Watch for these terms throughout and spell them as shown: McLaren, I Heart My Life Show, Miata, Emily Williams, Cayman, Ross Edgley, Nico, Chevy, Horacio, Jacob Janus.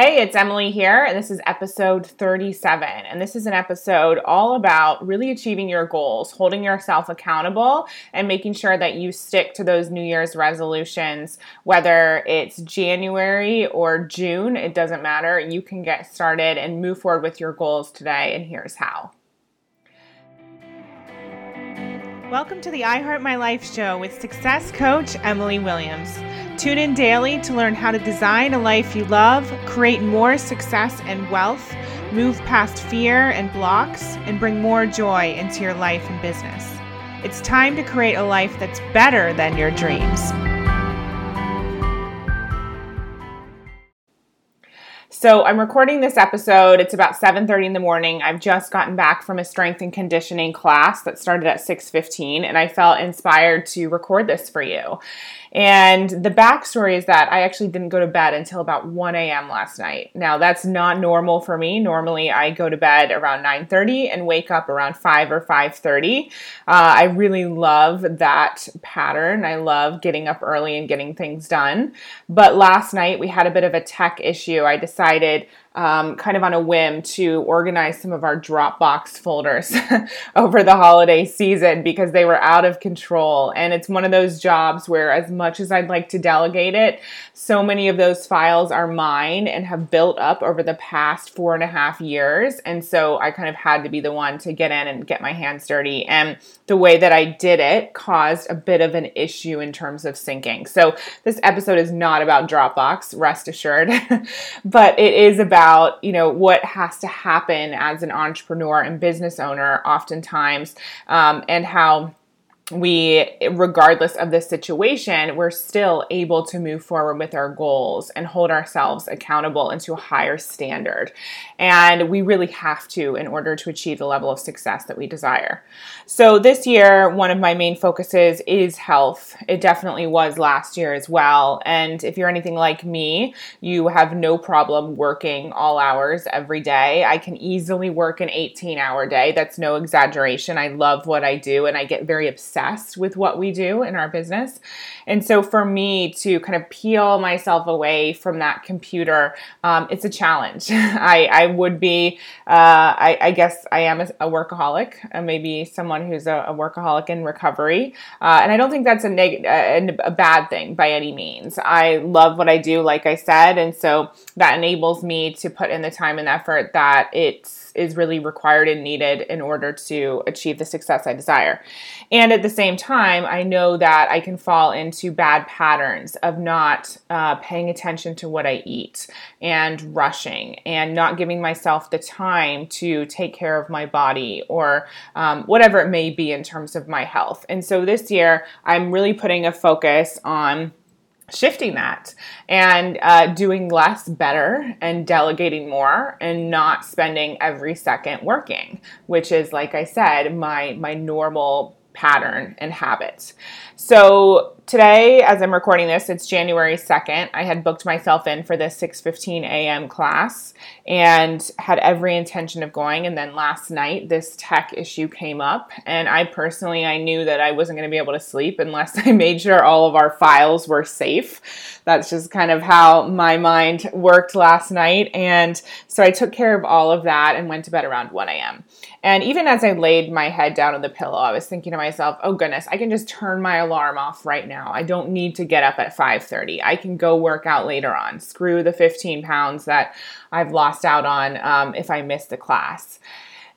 Hey, it's Emily here, and this is episode 37, and this is an episode all about really achieving your goals, holding yourself accountable, and making sure that you stick to those New Year's resolutions, whether it's January or June, it doesn't matter. You can get started and move forward with your goals today, and here's how. Welcome to the I Heart My Life Show with success coach Emily Williams. Tune in daily to learn how to design a life you love, create more success and wealth, move past fear and blocks, and bring more joy into your life and business. It's time to create a life that's better than your dreams. So I'm recording this episode. It's about 7:30 in the morning. I've just gotten back from a strength and conditioning class that started at 6:15, and I felt inspired to record this for you. And the backstory is that I actually didn't go to bed until about 1 a.m. last night. Now, that's not normal for me. Normally, I go to bed around 9:30 and wake up around 5 or 5:30. I really love that pattern. I love getting up early and getting things done. But last night, we had a bit of a tech issue. I decided kind of on a whim to organize some of our Dropbox folders over the holiday season because they were out of control. And it's one of those jobs where, as much as I'd like to delegate it, so many of those files are mine and have built up over the past 4.5 years. And so I kind of had to be the one to get in and get my hands dirty. And the way that I did it caused a bit of an issue in terms of syncing. So this episode is not about Dropbox, rest assured, but it is about, you know, what has to happen as an entrepreneur and business owner oftentimes, and how we, regardless of the situation, we're still able to move forward with our goals and hold ourselves accountable into a higher standard. And we really have to in order to achieve the level of success that we desire. So this year, one of my main focuses is health. It definitely was last year as well. And if you're anything like me, you have no problem working all hours every day. I can easily work an 18-hour day. That's no exaggeration. I love what I do, and I get very obsessed with what we do in our business. And so for me to kind of peel myself away from that computer, it's a challenge. I would be, I guess I am a workaholic, maybe someone who's a workaholic in recovery. And I don't think that's a bad thing by any means. I love what I do, like I said. And so that enables me to put in the time and effort that is really required and needed in order to achieve the success I desire. And at the same time, I know that I can fall into bad patterns of not paying attention to what I eat and rushing and not giving myself the time to take care of my body or whatever it may be in terms of my health. And so this year, I'm really putting a focus on shifting that and doing less better and delegating more and not spending every second working, which is, like I said, my normal pattern and habit. So today, as I'm recording this, it's January 2nd. I had booked myself in for this 6:15 a.m. class and had every intention of going. And then last night, this tech issue came up. And I knew that I wasn't going to be able to sleep unless I made sure all of our files were safe. That's just kind of how my mind worked last night. And so I took care of all of that and went to bed around 1 a.m. And even as I laid my head down on the pillow, I was thinking to myself, oh goodness, I can just turn my alarm off right now. I don't need to get up at 5:30. I can go work out later on. Screw the 15 pounds that I've lost out on if I miss the class.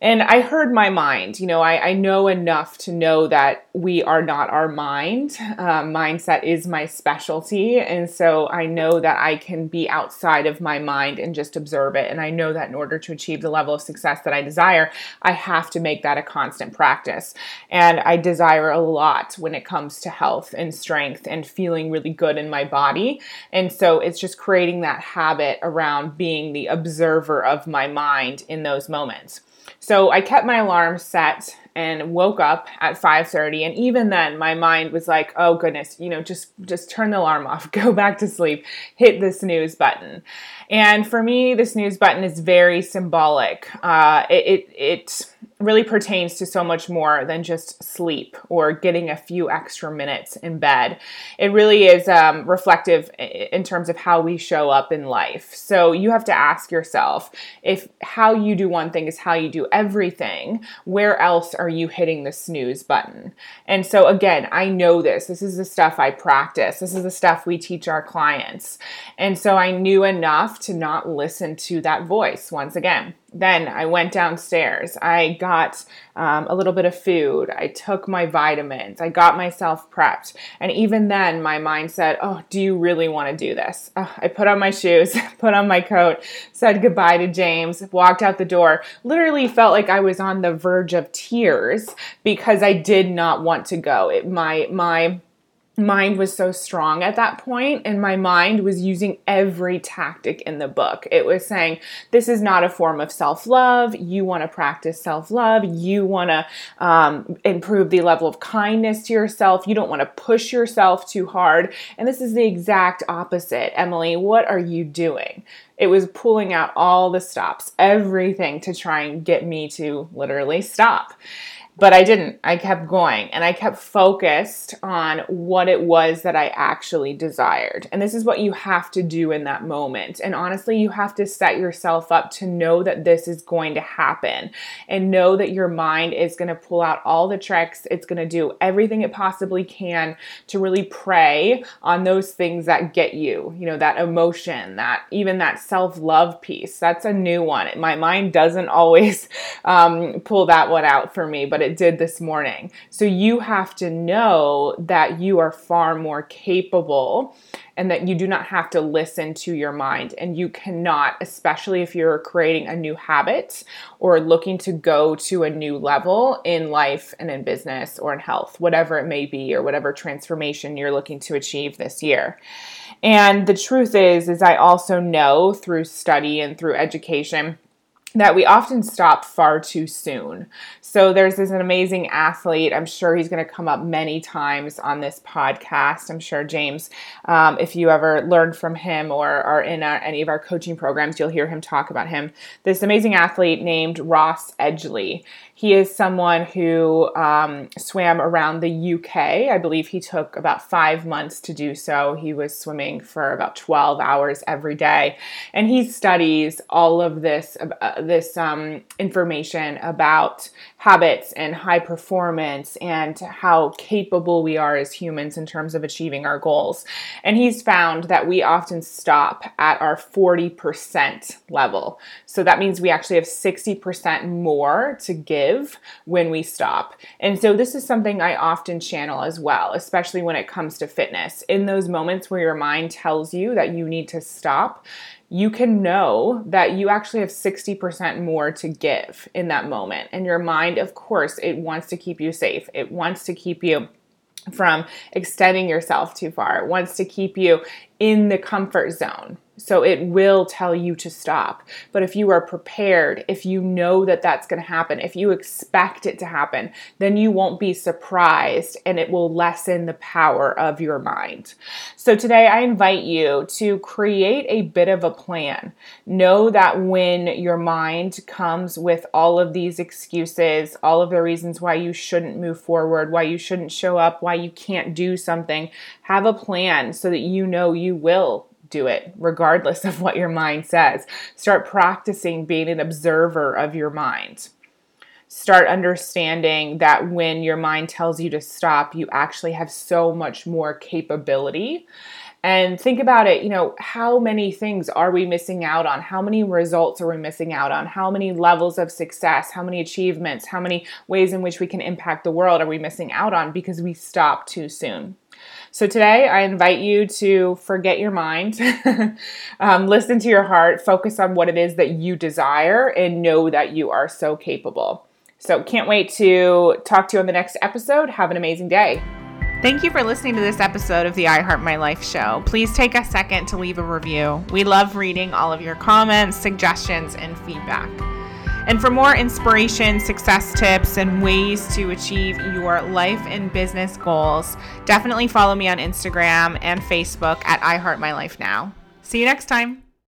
And I heard my mind. You know, I know enough to know that we are not our mind. Mindset is my specialty. And so I know that I can be outside of my mind and just observe it. And I know that in order to achieve the level of success that I desire, I have to make that a constant practice. And I desire a lot when it comes to health and strength and feeling really good in my body. And so it's just creating that habit around being the observer of my mind in those moments. So I kept my alarm set and woke up at 5:30. And even then my mind was like, oh goodness, you know, just turn the alarm off, go back to sleep, hit the snooze button. And for me, the snooze button is very symbolic. It really pertains to so much more than just sleep or getting a few extra minutes in bed. It really is reflective in terms of how we show up in life. So you have to ask yourself, if how you do one thing is how you do everything, where else are you hitting the snooze button? And so again, I know this. This is the stuff I practice. This is the stuff we teach our clients. And so I knew enough to not listen to that voice once again. Then I went downstairs. I got a little bit of food. I took my vitamins. I got myself prepped. And even then, my mind said, oh, do you really want to do this? I put on my shoes, put on my coat, said goodbye to James, walked out the door, literally felt like I was on the verge of tears because I did not want to go. My mind was so strong at that point, and my mind was using every tactic in the book. It was saying, this is not a form of self-love. You want to practice self-love. You want to improve the level of kindness to yourself. You don't want to push yourself too hard. And this is the exact opposite. Emily, what are you doing? It was pulling out all the stops, everything to try and get me to literally stop. But I didn't. I kept going, and I kept focused on what it was that I actually desired. And this is what you have to do in that moment. And honestly, you have to set yourself up to know that this is going to happen and know that your mind is going to pull out all the tricks. It's going to do everything it possibly can to really prey on those things that get you, you know, that emotion, that even that self-love piece. That's a new one. My mind doesn't always pull that one out for me, but it did this morning. So you have to know that you are far more capable and that you do not have to listen to your mind. And you cannot, especially if you're creating a new habit or looking to go to a new level in life and in business or in health, whatever it may be, or whatever transformation you're looking to achieve this year. And the truth is I also know through study and through education that we often stop far too soon. So there's this amazing athlete. I'm sure he's going to come up many times on this podcast. I'm sure James, if you ever learn from him or are in any of our coaching programs, you'll hear him talk about him. This amazing athlete named Ross Edgley. He is someone who swam around the UK. I believe he took about 5 months to do so. He was swimming for about 12 hours every day. And he studies all of this information about habits and high performance and how capable we are as humans in terms of achieving our goals. And he's found that we often stop at our 40% level. So that means we actually have 60% more to give when we stop. And so this is something I often channel as well, especially when it comes to fitness. In those moments where your mind tells you that you need to stop, you can know that you actually have 60% more to give in that moment. And your mind, of course, it wants to keep you safe. It wants to keep you from extending yourself too far. It wants to keep you in the comfort zone. So it will tell you to stop. But if you are prepared, if you know that that's going to happen, if you expect it to happen, then you won't be surprised and it will lessen the power of your mind. So today I invite you to create a bit of a plan. Know that when your mind comes with all of these excuses, all of the reasons why you shouldn't move forward, why you shouldn't show up, why you can't do something, have a plan so that you know you will do it regardless of what your mind says. Start practicing being an observer of your mind. Start understanding that when your mind tells you to stop, you actually have so much more capability. And think about it, you know, how many things are we missing out on? How many results are we missing out on? How many levels of success? How many achievements? How many ways in which we can impact the world are we missing out on because we stop too soon? So today I invite you to forget your mind, listen to your heart, focus on what it is that you desire, and know that you are so capable. So can't wait to talk to you on the next episode. Have an amazing day. Thank you for listening to this episode of the I Heart My Life show. Please take a second to leave a review. We love reading all of your comments, suggestions, and feedback. And for more inspiration, success tips, and ways to achieve your life and business goals, definitely follow me on Instagram and Facebook at I Heart My Life Now. See you next time.